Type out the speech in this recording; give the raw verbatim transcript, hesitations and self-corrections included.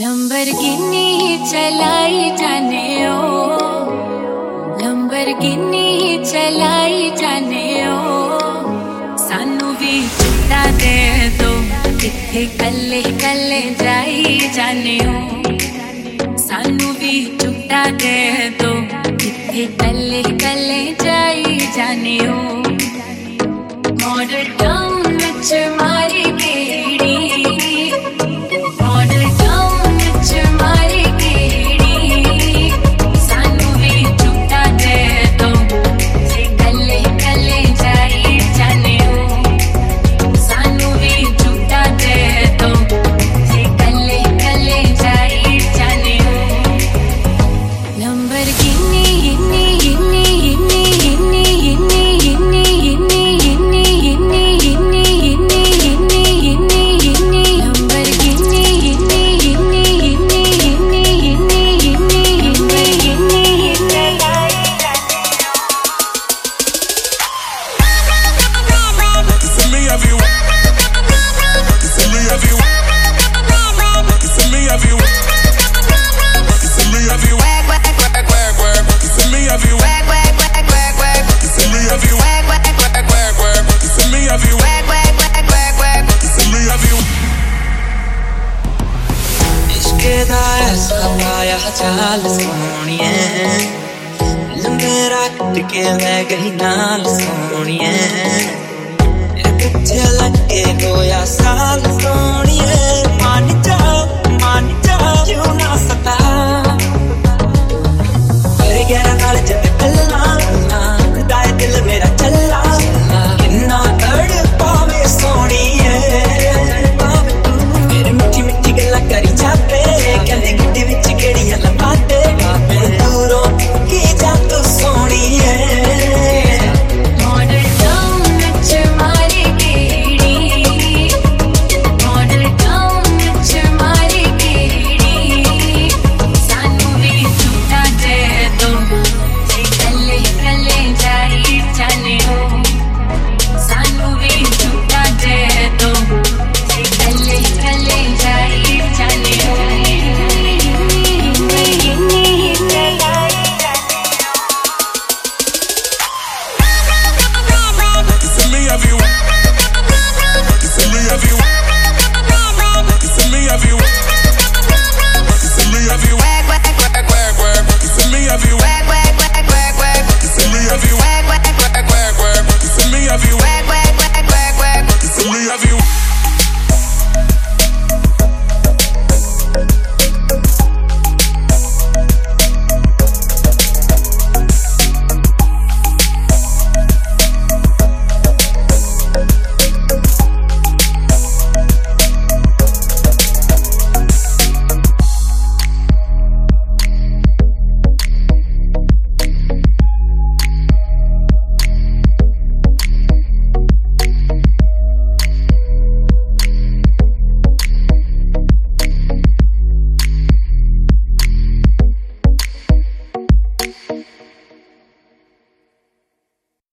Lamborghini चलाई जाने ओ, Lamborghini चलाई जाने ओ, सानू भी छुट्टा दे दो, इत्थे कल्ले कल्ले जाई जाने ओ, सानू भी छुट्टा दे दो, इत्थे कल्ले कल्ले जाई जाने ओ, मॉडर्न टाउन विच मारी गेड़ी Take it like a night,